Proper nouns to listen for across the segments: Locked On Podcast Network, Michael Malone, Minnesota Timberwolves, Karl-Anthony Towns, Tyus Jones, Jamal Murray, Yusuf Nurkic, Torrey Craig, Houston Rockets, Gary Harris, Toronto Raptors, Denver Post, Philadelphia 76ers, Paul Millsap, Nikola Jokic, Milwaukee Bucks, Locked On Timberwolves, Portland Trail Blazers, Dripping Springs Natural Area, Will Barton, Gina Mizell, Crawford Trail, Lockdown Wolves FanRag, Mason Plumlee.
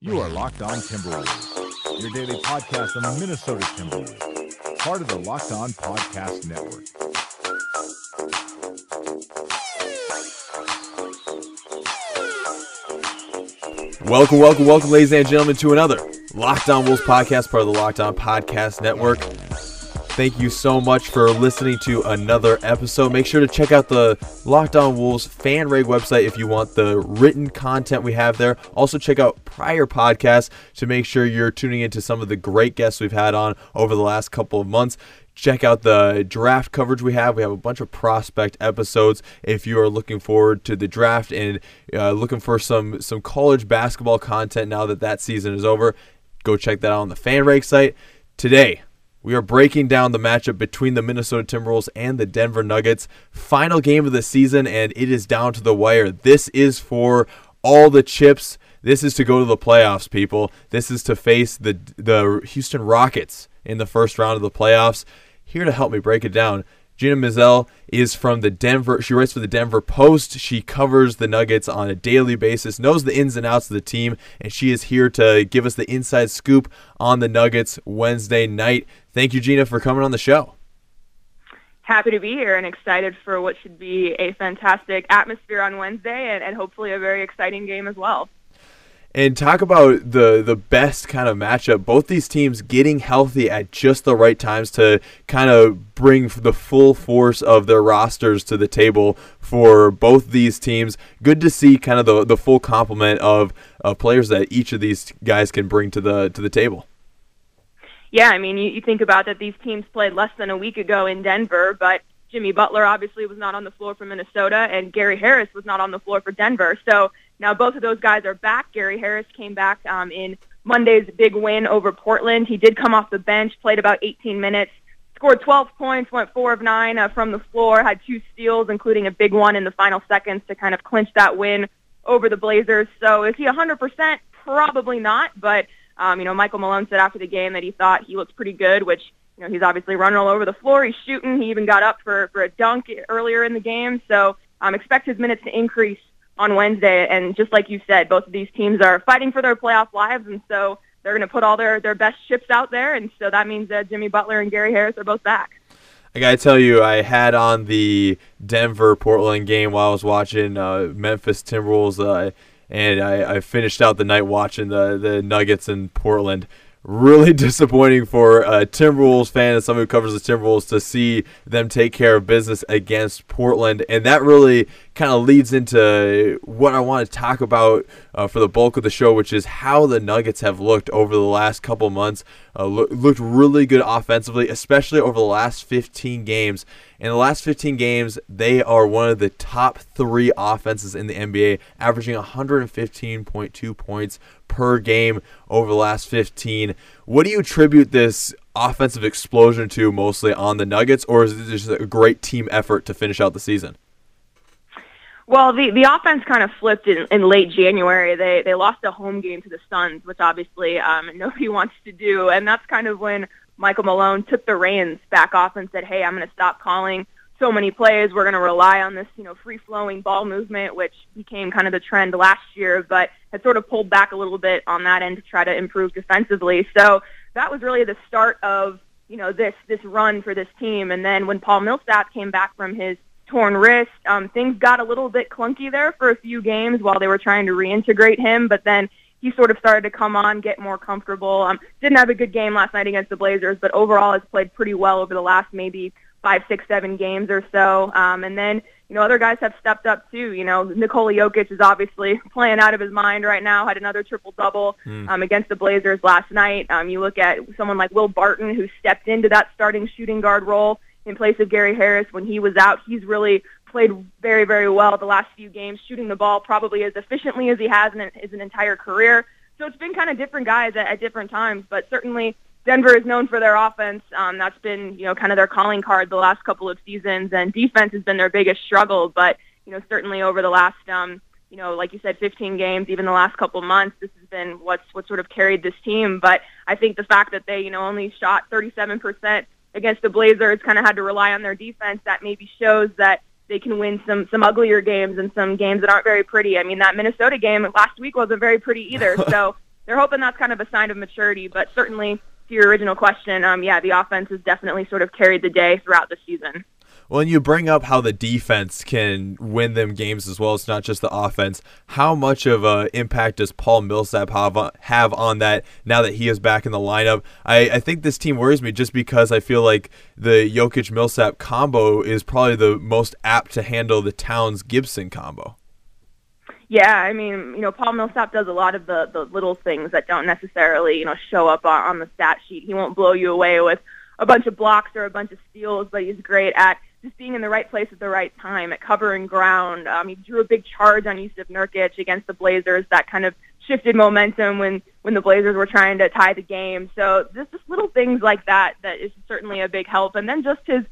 You are Locked On Timberwolves, your daily podcast on the Minnesota Timberwolves, part of the Locked On Podcast Network. Welcome, ladies and gentlemen, to another Lockdown Wolves podcast, part of the Locked On Podcast Network. Thank you so much for listening to another episode. Make sure to check out the Lockdown Wolves FanRag website if you want the written content we have there. Also check out prior podcasts to make sure you're tuning into some of the great guests we've had on over the last couple of months. Check out the draft coverage we have. We have a bunch of prospect episodes if you are looking forward to the draft and looking for some college basketball content now that that season is over. Go check that out on the FanRag site. Today, we are breaking down the matchup between the Minnesota Timberwolves and the Denver Nuggets. Final game of the season, and it is down to the wire. This is for all the chips. This is to go to the playoffs, people. This is to face the Houston Rockets in the first round of the playoffs. Here to help me break it down, Gina Mizell is from the Denver. She writes for the Denver Post. She covers the Nuggets on a daily basis, knows the ins and outs of the team, and she is here to give us the inside scoop on the Nuggets Wednesday night. Thank you, Gina, for coming on the show. Happy to be here and excited for what should be a fantastic atmosphere on Wednesday and hopefully a very exciting game as well. And talk about the best kind of matchup. Both these teams getting healthy at just the right times to kind of bring the full force of their rosters to the table for both these teams. Good to see kind of the full complement of players that each of these guys can bring to the table. Yeah, I mean, you think about that these teams played less than a week ago in Denver, but Jimmy Butler obviously was not on the floor for Minnesota, and Gary Harris was not on the floor for Denver. So now both of those guys are back. Gary Harris came back in Monday's big win over Portland. He did come off the bench, played about 18 minutes, scored 12 points, went 4 of 9 from the floor, had 2 steals, including a big one in the final seconds to kind of clinch that win over the Blazers. So is he 100%? Probably not, but Michael Malone said after the game that he thought he looked pretty good, which, you know, he's obviously running all over the floor. He's shooting. He even got up for a dunk earlier in the game. So expect his minutes to increase on Wednesday. And just like you said, both of these teams are fighting for their playoff lives, and so they're going to put all their best chips out there, and so that means that Jimmy Butler and Gary Harris are both back. I got to tell you, I had on the Denver-Portland game while I was watching Memphis Timberwolves, and I finished out the night watching the Nuggets in Portland. Really disappointing for a Timberwolves fan and someone who covers the Timberwolves to see them take care of business against Portland. And that really kind of leads into what I want to talk about for the bulk of the show, which is how the Nuggets have looked over the last couple months. Looked really good offensively, especially over the last 15 games. In the last 15 games, they are one of the top 3 offenses in the NBA, averaging 115.2 points per game over the last 15. What do you attribute this offensive explosion to mostly on the Nuggets, or is it just a great team effort to finish out the season? Well, the offense kind of flipped in late January. They lost a home game to the Suns, which obviously nobody wants to do, and that's kind of when Michael Malone took the reins back off and said, hey, I'm going to stop calling so many plays. We're going to rely on this, free-flowing ball movement, which became kind of the trend last year, but had sort of pulled back a little bit on that end to try to improve defensively. So that was really the start of, this run for this team. And then when Paul Millsap came back from his torn wrist, things got a little bit clunky there for a few games while they were trying to reintegrate him, but then he sort of started to come on, get more comfortable. Didn't have a good game last night against the Blazers, but overall has played pretty well over the last maybe 5, 6, 7 games or so. And then, other guys have stepped up too. Nikola Jokic is obviously playing out of his mind right now, had another triple-double against the Blazers last night. You look at someone like Will Barton, who stepped into that starting shooting guard role in place of Gary Harris when he was out. He's really played very, very well the last few games, shooting the ball probably as efficiently as he has in his entire career. So it's been kind of different guys at different times, but certainly Denver is known for their offense. That's been, kind of their calling card the last couple of seasons, and defense has been their biggest struggle. But, certainly over the last, like you said, 15 games, even the last couple months, this has been what sort of carried this team. But I think the fact that they, only shot 37% against the Blazers, kind of had to rely on their defense, that maybe shows that they can win some uglier games and some games that aren't very pretty. I mean, that Minnesota game last week wasn't very pretty either. So they're hoping that's kind of a sign of maturity. But certainly, to your original question, the offense has definitely sort of carried the day throughout the season. Well, and you bring up how the defense can win them games as well. It's not just the offense. How much of an impact does Paul Millsap have on that now that he is back in the lineup? I think this team worries me just because I feel like the Jokic-Millsap combo is probably the most apt to handle the Towns-Gibson combo. Yeah, I mean, you know, Paul Millsap does a lot of the little things that don't necessarily, you know, show up on the stat sheet. He won't blow you away with a bunch of blocks or a bunch of steals, but he's great at just being in the right place at the right time, at covering ground. He drew a big charge on Yusuf Nurkic against the Blazers that kind of shifted momentum when the Blazers were trying to tie the game. So just little things like that is certainly a big help. And then just his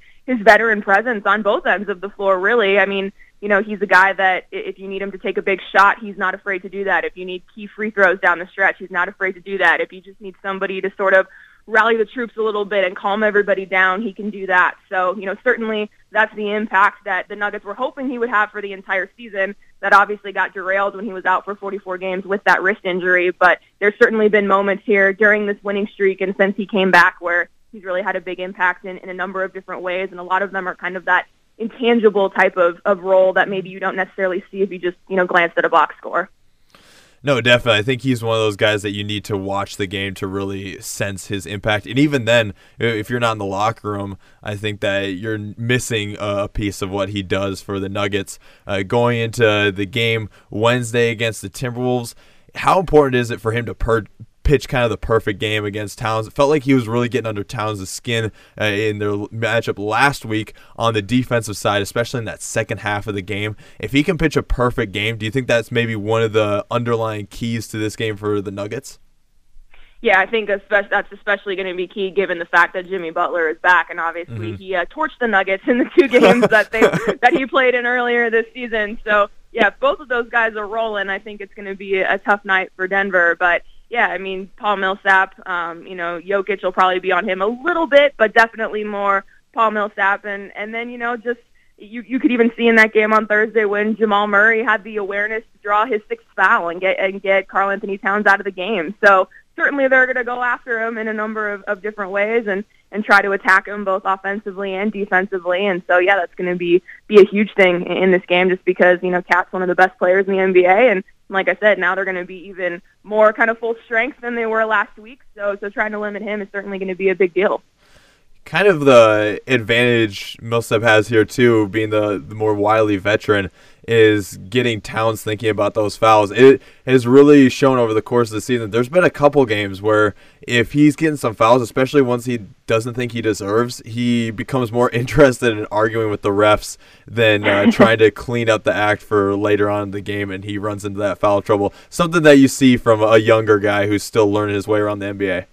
veteran presence on both ends of the floor, really. I mean, you know, he's a guy that if you need him to take a big shot, he's not afraid to do that. If you need key free throws down the stretch, he's not afraid to do that. If you just need somebody to sort of rally the troops a little bit and calm everybody down, he can do that. So, you know, certainly that's the impact that the Nuggets were hoping he would have for the entire season. That obviously got derailed when he was out for 44 games with that wrist injury. But there's certainly been moments here during this winning streak and since he came back where he's really had a big impact in a number of different ways. And a lot of them are kind of that intangible type of role that maybe you don't necessarily see if you just, you know, glanced at a box score. No, definitely. I think he's one of those guys that you need to watch the game to really sense his impact. And even then, if you're not in the locker room, I think that you're missing a piece of what he does for the Nuggets. Going into the game Wednesday against the Timberwolves, how important is it for him to pitch kind of the perfect game against Towns? It felt like he was really getting under Towns' skin in their matchup last week on the defensive side, especially in that second half of the game. If he can pitch a perfect game, do you think that's maybe one of the underlying keys to this game for the Nuggets? Yeah, I think that's especially going to be key given the fact that Jimmy Butler is back, and obviously he torched the Nuggets in the two games that he played in earlier this season. So, yeah, if both of those guys are rolling, I think it's going to be a tough night for Denver, but yeah, I mean, Paul Millsap, you know, Jokic will probably be on him a little bit, but definitely more Paul Millsap. And then, you know, just you could even see in that game on Thursday when Jamal Murray had the awareness to draw his sixth foul and get Karl-Anthony Towns out of the game. So certainly they're going to go after him in a number of different ways and try to attack him both offensively and defensively. And so, yeah, that's going to be a huge thing in this game just because, you know, Cat's one of the best players in the NBA, and like I said, now they're going to be even more kind of full strength than they were last week. So trying to limit him is certainly going to be a big deal. Kind of the advantage Millsap has here, too, being the more wily veteran, is getting Towns thinking about those fouls. It has really shown over the course of the season. There's been a couple games where if he's getting some fouls, especially ones he doesn't think he deserves, he becomes more interested in arguing with the refs than trying to clean up the act for later on in the game, and he runs into that foul trouble. Something that you see from a younger guy who's still learning his way around the NBA.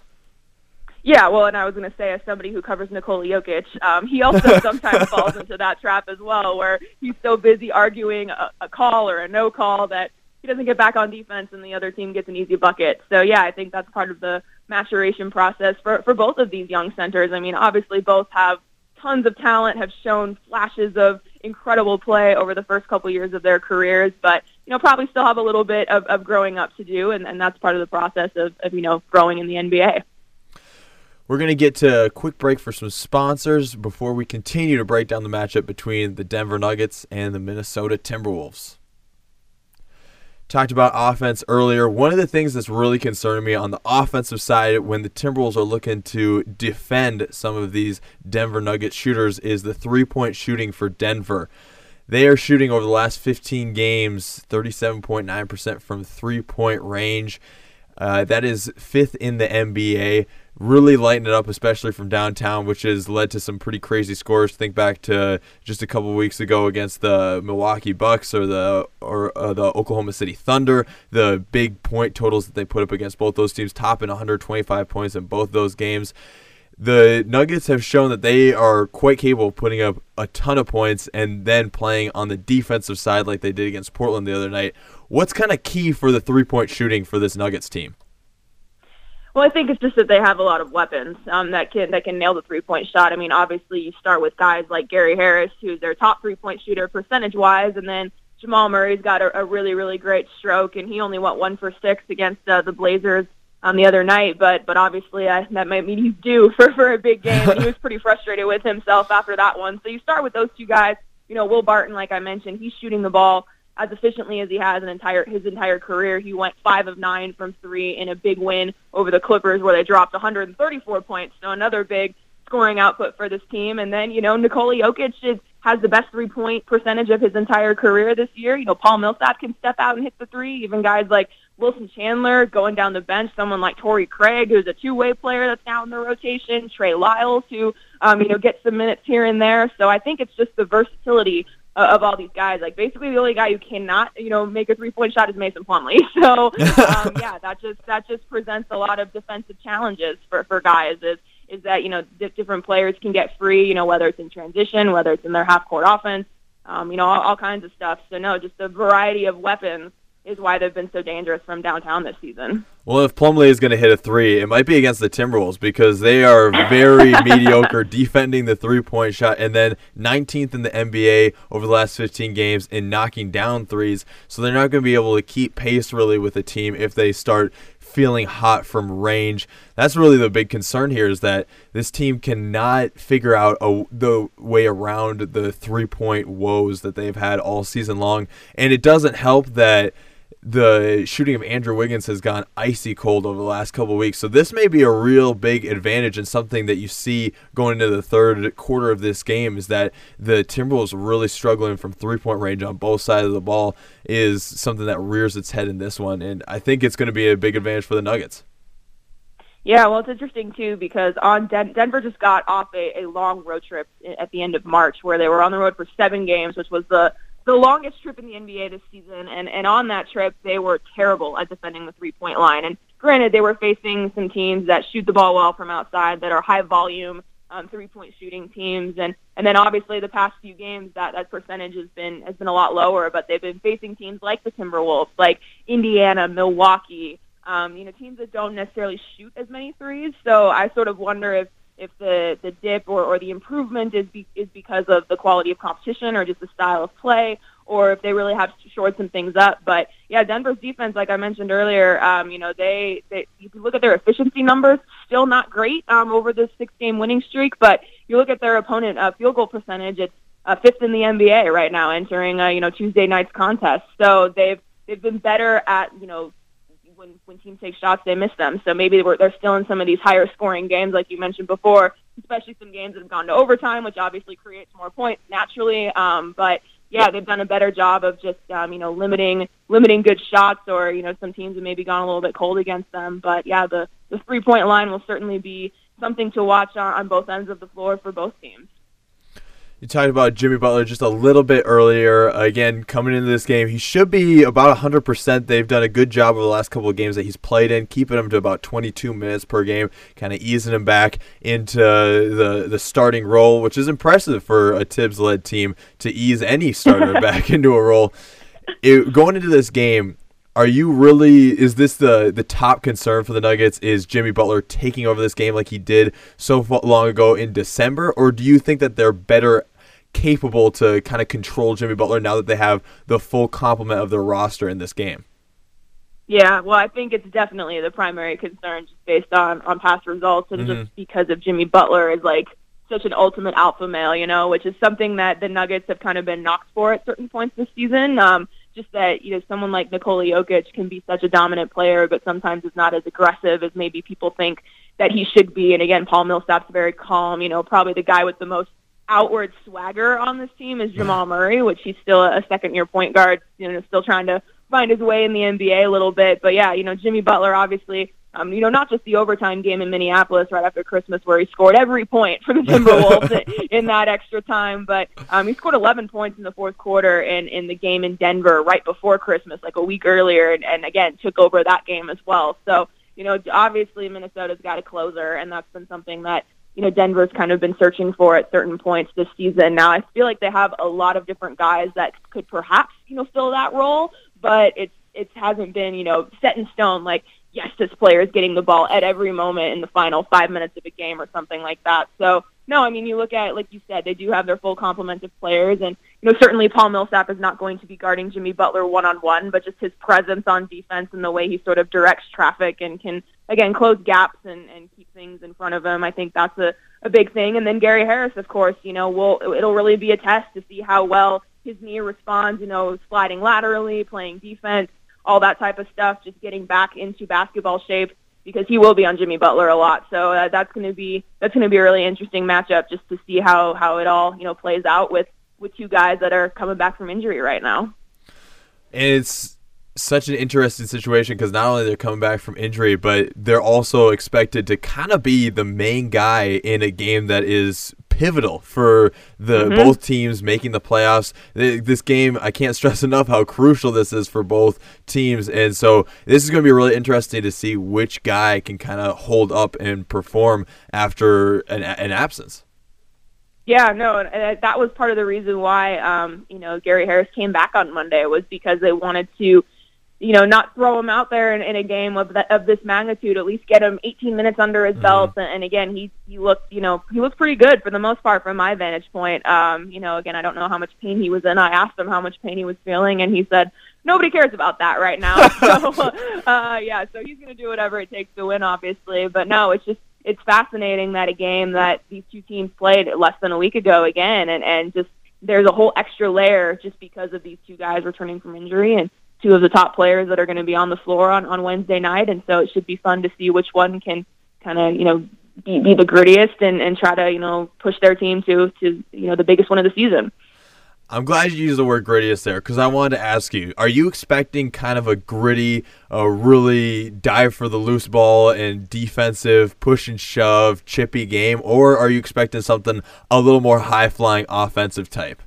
Yeah, well, and I was going to say, as somebody who covers Nikola Jokic, he also sometimes falls into that trap as well, where he's so busy arguing a call or a no call that he doesn't get back on defense and the other team gets an easy bucket. So, yeah, I think that's part of the maturation process for both of these young centers. I mean, obviously both have tons of talent, have shown flashes of incredible play over the first couple years of their careers, but, you know, probably still have a little bit of growing up to do, and that's part of the process of, you know, growing in the NBA. We're going to get to a quick break for some sponsors before we continue to break down the matchup between the Denver Nuggets and the Minnesota Timberwolves. Talked about offense earlier. One of the things that's really concerning me on the offensive side when the Timberwolves are looking to defend some of these Denver Nuggets shooters is the three-point shooting for Denver. They are shooting over the last 15 games 37.9% from three-point range. That is fifth in the NBA. Really lighten it up, especially from downtown, which has led to some pretty crazy scores. Think back to just a couple weeks ago against the Milwaukee Bucks or the Oklahoma City Thunder. The big point totals that they put up against both those teams, topping 125 points in both those games. The Nuggets have shown that they are quite capable of putting up a ton of points and then playing on the defensive side like they did against Portland the other night. What's kind of key for the three-point shooting for this Nuggets team? Well, I think it's just that they have a lot of weapons that can nail the three-point shot. I mean, obviously you start with guys like Gary Harris, who's their top three-point shooter percentage-wise, and then Jamal Murray's got a really, really great stroke, and he only went 1 for 6 against the Blazers the other night, but obviously that might mean he's due for a big game. He was pretty frustrated with himself after that one. So you start with those two guys. You know, Will Barton, like I mentioned, he's shooting the ball as efficiently as he has his entire career. He went 5 of 9 from 3 in a big win over the Clippers, where they dropped 134 points. So another big scoring output for this team. And then, you know, Nikola Jokic has the best three-point percentage of his entire career this year. You know, Paul Millsap can step out and hit the three. Even guys like Wilson Chandler going down the bench, someone like Torrey Craig, who's a two-way player that's now in the rotation, Trey Lyles, who, you know, gets some minutes here and there. So I think it's just the versatility of all these guys. Like, basically the only guy who cannot, you know, make a three-point shot is Mason Plumlee. So, yeah, that just presents a lot of defensive challenges for guys is that, you know, different players can get free, you know, whether it's in transition, whether it's in their half-court offense, you know, all kinds of stuff. So, no, just a variety of weapons is why they've been so dangerous from downtown this season. Well, if Plumlee is going to hit a three, it might be against the Timberwolves, because they are very mediocre defending the three-point shot, and then 19th in the NBA over the last 15 games in knocking down threes. So they're not going to be able to keep pace really with the team if they start feeling hot from range. That's really the big concern here, is that this team cannot figure out the way around the three-point woes that they've had all season long. And it doesn't help that the shooting of Andrew Wiggins has gone icy cold over the last couple of weeks. So this may be a real big advantage, and something that you see going into the third quarter of this game is that the Timberwolves really struggling from three-point range on both sides of the ball is something that rears its head in this one. And I think it's going to be a big advantage for the Nuggets. Yeah, well, it's interesting, too, because on Denver just got off a long road trip at the end of March, where they were on the road for 7 games, which was the longest trip in the NBA this season, and on that trip, they were terrible at defending the three-point line. And granted, they were facing some teams that shoot the ball well from outside, that are high-volume three-point shooting teams, and then obviously the past few games, that percentage has been a lot lower, but they've been facing teams like the Timberwolves, like Indiana, Milwaukee, you know, teams that don't necessarily shoot as many threes. So I sort of wonder if the dip or the improvement is because of the quality of competition or just the style of play, or if they really have shored some things up. But, yeah, Denver's defense, like I mentioned earlier, you know, they if you look at their efficiency numbers, still not great over this 6-game winning streak. But you look at their opponent field goal percentage, it's 5th in the NBA right now entering, you know, Tuesday night's contest. So they've been better at, you know, when teams take shots, they miss them. So maybe they're still in some of these higher scoring games, like you mentioned before, especially some games that have gone to overtime, which obviously creates more points naturally. But yeah, they've done a better job of just, you know, limiting good shots, or, you know, some teams have maybe gone a little bit cold against them. But yeah, the 3-point line will certainly be something to watch on both ends of the floor for both teams. You talked about Jimmy Butler just a little bit earlier. Again, coming into this game, he should be about 100%. They've done a good job over the last couple of games that he's played in, keeping him to about 22 minutes per game, kind of easing him back into the starting role, which is impressive for a Tibbs-led team to ease any starter back into a role. Going into this game, is this the top concern for the Nuggets? Is Jimmy Butler taking over this game like he did so long ago in December? Or do you think that they're better capable to kind of control Jimmy Butler now that they have the full complement of their roster in this game? Yeah, well, I think it's definitely the primary concern, just based on past results, and just because of Jimmy Butler is like such an ultimate alpha male, you know, which is something that the Nuggets have kind of been knocked for at certain points this season. Just that, you know, someone like Nikola Jokic can be such a dominant player, but sometimes is not as aggressive as maybe people think that he should be. And again, Paul Millsap's very calm. You know, probably the guy with the most outward swagger on this team is Jamal Murray, which he's still a second-year point guard, you know, still trying to find his way in the NBA a little bit. But, yeah, you know, Jimmy Butler, obviously, you know, not just the overtime game in Minneapolis right after Christmas where he scored every point for the Timberwolves in that extra time, but he scored 11 points in the fourth quarter in the game in Denver right before Christmas, like a week earlier, and again, took over that game as well. So, you know, obviously Minnesota's got a closer, and that's been something that, you know, Denver's kind of been searching for at certain points this season. Now, I feel like they have a lot of different guys that could perhaps, you know, fill that role, but it hasn't been, you know, set in stone, like, yes, this player is getting the ball at every moment in the final 5 minutes of a game or something like that. So, no, I mean, you look at, like you said, they do have their full complement of players, and, you know, certainly Paul Millsap is not going to be guarding Jimmy Butler one-on-one, but just his presence on defense and the way he sort of directs traffic and can, again, close gaps and keep things in front of him, I think that's a big thing. And then Gary Harris, of course, you know, it'll really be a test to see how well his knee responds, you know, sliding laterally, playing defense, all that type of stuff, just getting back into basketball shape, because he will be on Jimmy Butler a lot. So that's going to be a really interesting matchup just to see how it all, you know, plays out with two guys that are coming back from injury right now. And it's such an interesting situation because not only they're coming back from injury, but they're also expected to kind of be the main guy in a game that is pivotal for the both teams making the playoffs. This game, I can't stress enough how crucial this is for both teams, and so this is going to be really interesting to see which guy can kind of hold up and perform after an absence. Yeah, no, and that was part of the reason why you know, Gary Harris came back on Monday, was because they wanted to, you know, not throw him out there in a game of this magnitude, at least get him 18 minutes under his belt. And again, he looked pretty good for the most part from my vantage point. You know, again, I don't know how much pain he was in. I asked him how much pain he was feeling, and he said, nobody cares about that right now. So he's going to do whatever it takes to win, obviously. But no, it's fascinating that a game that these two teams played less than a week ago again, and just there's a whole extra layer just because of these two guys returning from injury and two of the top players that are going to be on the floor on Wednesday night, and so it should be fun to see which one can kind of, you know, be the grittiest and try to, you know, push their team to you know, the biggest one of the season. I'm glad you used the word grittiest there, because I wanted to ask you, are you expecting kind of a gritty, really dive for the loose ball and defensive push and shove, chippy game, or are you expecting something a little more high-flying offensive type?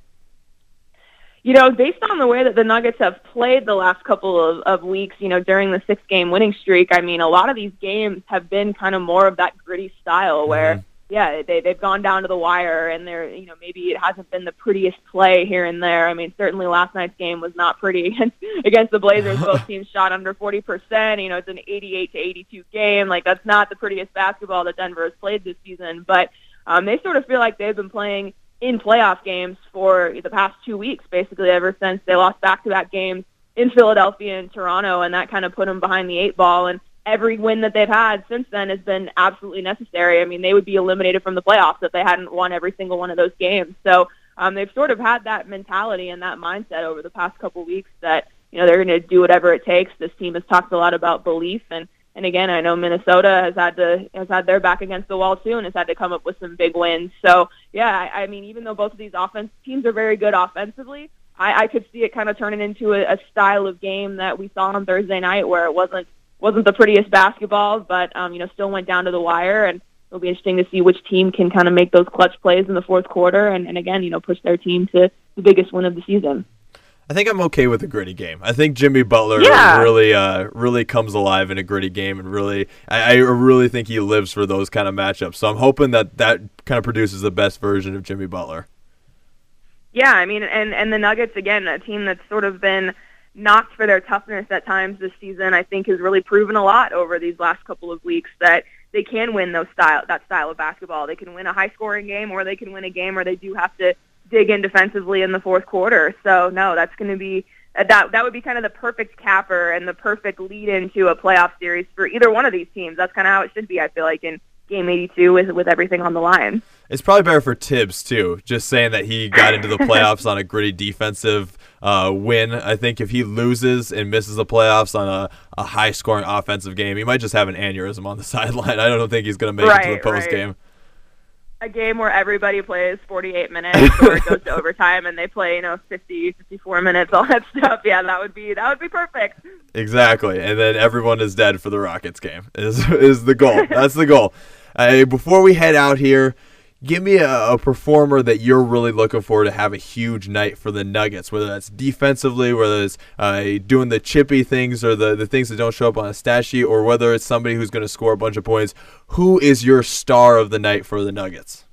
You know, based on the way that the Nuggets have played the last couple of weeks, you know, during the six-game winning streak, I mean, a lot of these games have been kind of more of that gritty style where, yeah, they've gone down to the wire and they're, you know, maybe it hasn't been the prettiest play here and there. I mean, certainly last night's game was not pretty against the Blazers. Both teams shot under 40%. You know, it's an 88-82 game. Like, that's not the prettiest basketball that Denver has played this season. But they sort of feel like they've been playing in playoff games for the past 2 weeks, basically ever since they lost back-to-back games in Philadelphia and Toronto, and that kind of put them behind the eight ball, and every win that they've had since then has been absolutely necessary. I mean, they would be eliminated from the playoffs if they hadn't won every single one of those games. So they've sort of had that mentality and that mindset over the past couple weeks that, you know, they're going to do whatever it takes. This team has talked a lot about belief, and again, I know Minnesota has had their back against the wall too, and has had to come up with some big wins. So, yeah, I mean, even though both of these offense teams are very good offensively, I could see it kind of turning into a style of game that we saw on Thursday night, where it wasn't the prettiest basketball, but you know, still went down to the wire. And it'll be interesting to see which team can kind of make those clutch plays in the fourth quarter, and again, you know, push their team to the biggest win of the season. I think I'm okay with a gritty game. I think Jimmy Butler really comes alive in a gritty game, and really, I really think he lives for those kind of matchups. So I'm hoping that kind of produces the best version of Jimmy Butler. Yeah, I mean, and the Nuggets, again, a team that's sort of been knocked for their toughness at times this season, I think has really proven a lot over these last couple of weeks that they can win that style of basketball. They can win a high-scoring game, or they can win a game where they do have to dig in defensively in the fourth quarter. So no, that's going to be that would be kind of the perfect capper and the perfect lead into a playoff series for either one of these teams. That's kind of how it should be, I feel like, in Game 82 with everything on the line. It's probably better for Tibbs too, just saying that he got into the playoffs on a gritty defensive win. I think if he loses and misses the playoffs on a high-scoring offensive game, he might just have an aneurysm on the sideline. I don't think he's going to make it to the post-game. Right. A game where everybody plays 48 minutes, or it goes to overtime and they play, you know, 50, 54 minutes, all that stuff. Yeah, that would be perfect. Exactly. And then everyone is dead for the Rockets game is the goal. That's the goal. Before we head out here, give me a performer that you're really looking for to have a huge night for the Nuggets, whether that's defensively, whether it's doing the chippy things or the things that don't show up on a stat sheet, or whether it's somebody who's going to score a bunch of points. Who is your star of the night for the Nuggets?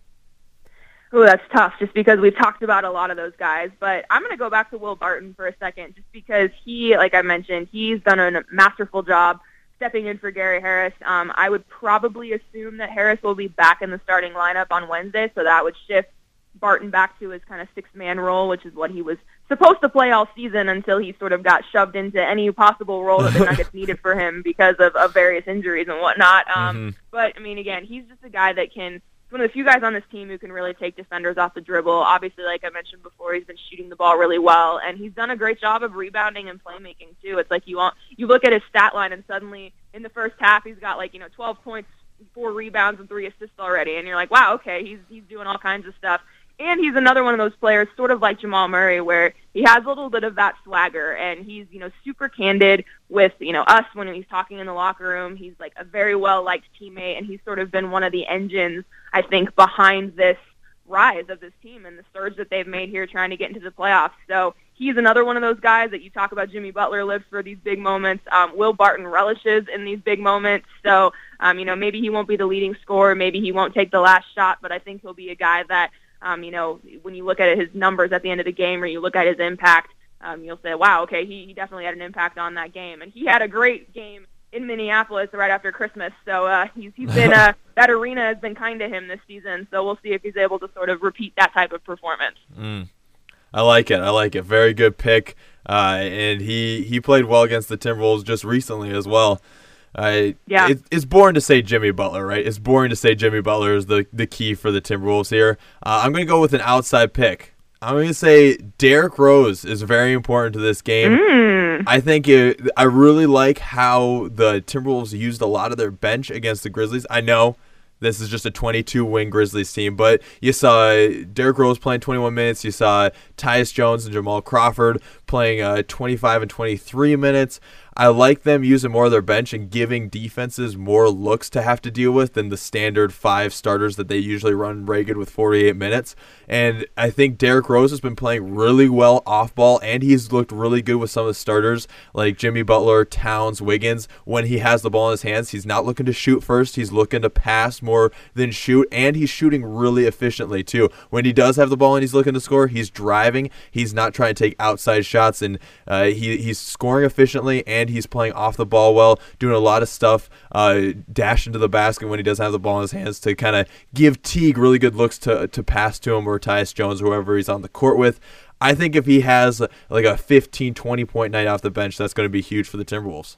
Oh, that's tough, just because we've talked about a lot of those guys. But I'm going to go back to Will Barton for a second, just because he, like I mentioned, he's done a masterful job stepping in for Gary Harris. I would probably assume that Harris will be back in the starting lineup on Wednesday, so that would shift Barton back to his kind of six-man role, which is what he was supposed to play all season until he sort of got shoved into any possible role that the Nuggets needed for him because of various injuries and whatnot. But, I mean, again, he's just a guy that can – one of the few guys on this team who can really take defenders off the dribble. Obviously, like I mentioned before, he's been shooting the ball really well, and he's done a great job of rebounding and playmaking, too. It's like you look at his stat line, and suddenly in the first half he's got, like, 12 points, 4 rebounds, and 3 assists already, and you're like, wow, okay, he's doing all kinds of stuff. And he's another one of those players, sort of like Jamal Murray, where he has a little bit of that swagger, and he's, super candid with, us when he's talking in the locker room. He's, like, a very well-liked teammate, and he's sort of been one of the engines, I think, behind this rise of this team and the surge that they've made here trying to get into the playoffs. So he's another one of those guys that you talk about. Jimmy Butler lives for these big moments. Will Barton relishes in these big moments. So, maybe he won't be the leading scorer. Maybe he won't take the last shot, but I think he'll be a guy that, when you look at his numbers at the end of the game or you look at his impact, you'll say, wow, okay, he definitely had an impact on that game. And he had a great game in Minneapolis right after Christmas. So he's been that arena has been kind to him this season. So we'll see if he's able to sort of repeat that type of performance. I like it. Very good pick. And he played well against the Timberwolves just recently as well. Yeah. It's boring to say Jimmy Butler, right? It's boring to say Jimmy Butler is the key for the Timberwolves here. I'm going to go with an outside pick. I'm going to say Derrick Rose is very important to this game. I think I really like how the Timberwolves used a lot of their bench against the Grizzlies. I know this is just a 22-win Grizzlies team, but you saw Derrick Rose playing 21 minutes. You saw Tyus Jones and Jamal Crawford playing 25 and 23 minutes. I like them using more of their bench and giving defenses more looks to have to deal with than the standard 5 starters that they usually run ragged with 48 minutes. And I think Derrick Rose has been playing really well off ball, and he's looked really good with some of the starters like Jimmy Butler, Towns, Wiggins. When he has the ball in his hands, he's not looking to shoot first. He's looking to pass more than shoot, and he's shooting really efficiently too. When he does have the ball and he's looking to score, he's driving. He's not trying to take outside shots, and he's scoring efficiently, and he's playing off the ball well, doing a lot of stuff, dash into the basket when he doesn't have the ball in his hands to kind of give Teague really good looks to pass to him or Tyus Jones or whoever he's on the court with. I think if he has like a 15, 20-point night off the bench, that's going to be huge for the Timberwolves.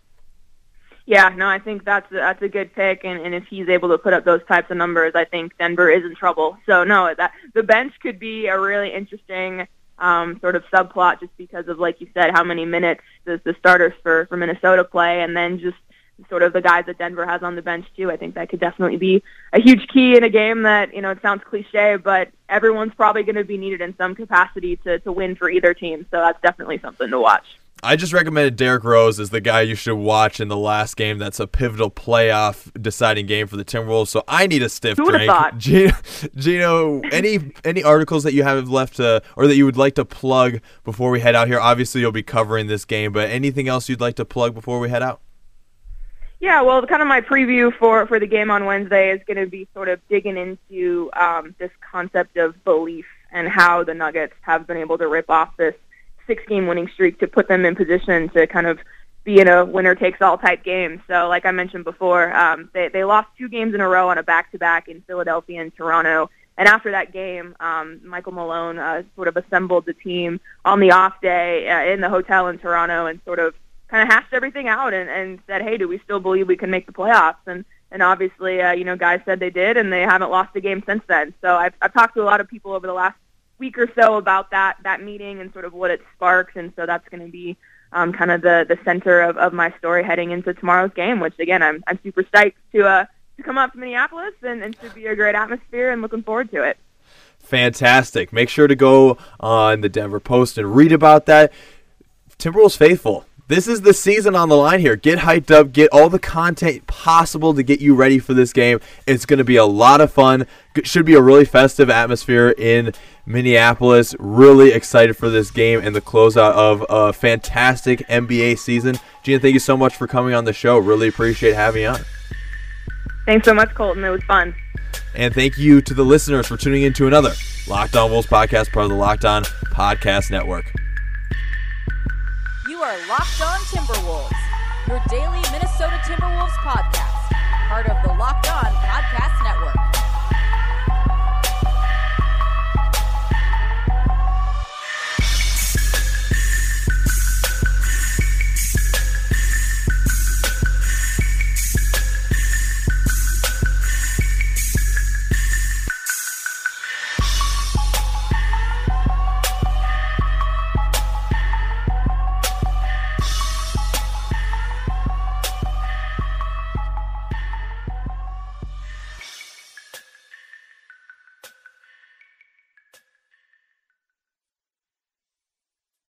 Yeah, no, I think that's a good pick, and if he's able to put up those types of numbers, I think Denver is in trouble. So, no, the bench could be a really interesting sort of subplot just because of, like you said, how many minutes does the starters for Minnesota play, and then just sort of the guys that Denver has on the bench too. I think that could definitely be a huge key in a game that, it sounds cliche, but everyone's probably going to be needed in some capacity to win for either team. So that's definitely something to watch. I just recommended Derrick Rose as the guy you should watch in the last game. That's a pivotal playoff deciding game for the Timberwolves. So I need a stiff drink. Gino, any articles that you have left or that you would like to plug before we head out here? Obviously, you'll be covering this game, but anything else you'd like to plug before we head out? Yeah, well, kind of my preview for the game on Wednesday is going to be sort of digging into this concept of belief and how the Nuggets have been able to rip off this 6-game winning streak to put them in position to kind of be in a winner-takes-all type game. So like I mentioned before, they lost 2 games in a row on a back-to-back in Philadelphia and Toronto. And after that game, Michael Malone sort of assembled the team on the off day in the hotel in Toronto and sort of kind of hashed everything out and said, hey, do we still believe we can make the playoffs? And obviously, guys said they did, and they haven't lost a game since then. So I've talked to a lot of people over the last week or so about that meeting and sort of what it sparks, and so that's going to be kind of the center of my story heading into tomorrow's game, which again I'm super psyched to come up to Minneapolis, and should be a great atmosphere, and looking forward to it. Fantastic. Make sure to go on the Denver Post and read about that. Timberwolves faithful, this is the season on the line here. Get hyped up. Get all the content possible to get you ready for this game. It's going to be a lot of fun. It should be a really festive atmosphere in Minneapolis. Really excited for this game and the closeout of a fantastic NBA season. Gina, thank you so much for coming on the show. Really appreciate having you on. Thanks so much, Colton. It was fun. And thank you to the listeners for tuning in to another Locked On Wolves podcast, part of the Locked On Podcast Network. You are Locked On Timberwolves, your daily Minnesota Timberwolves podcast.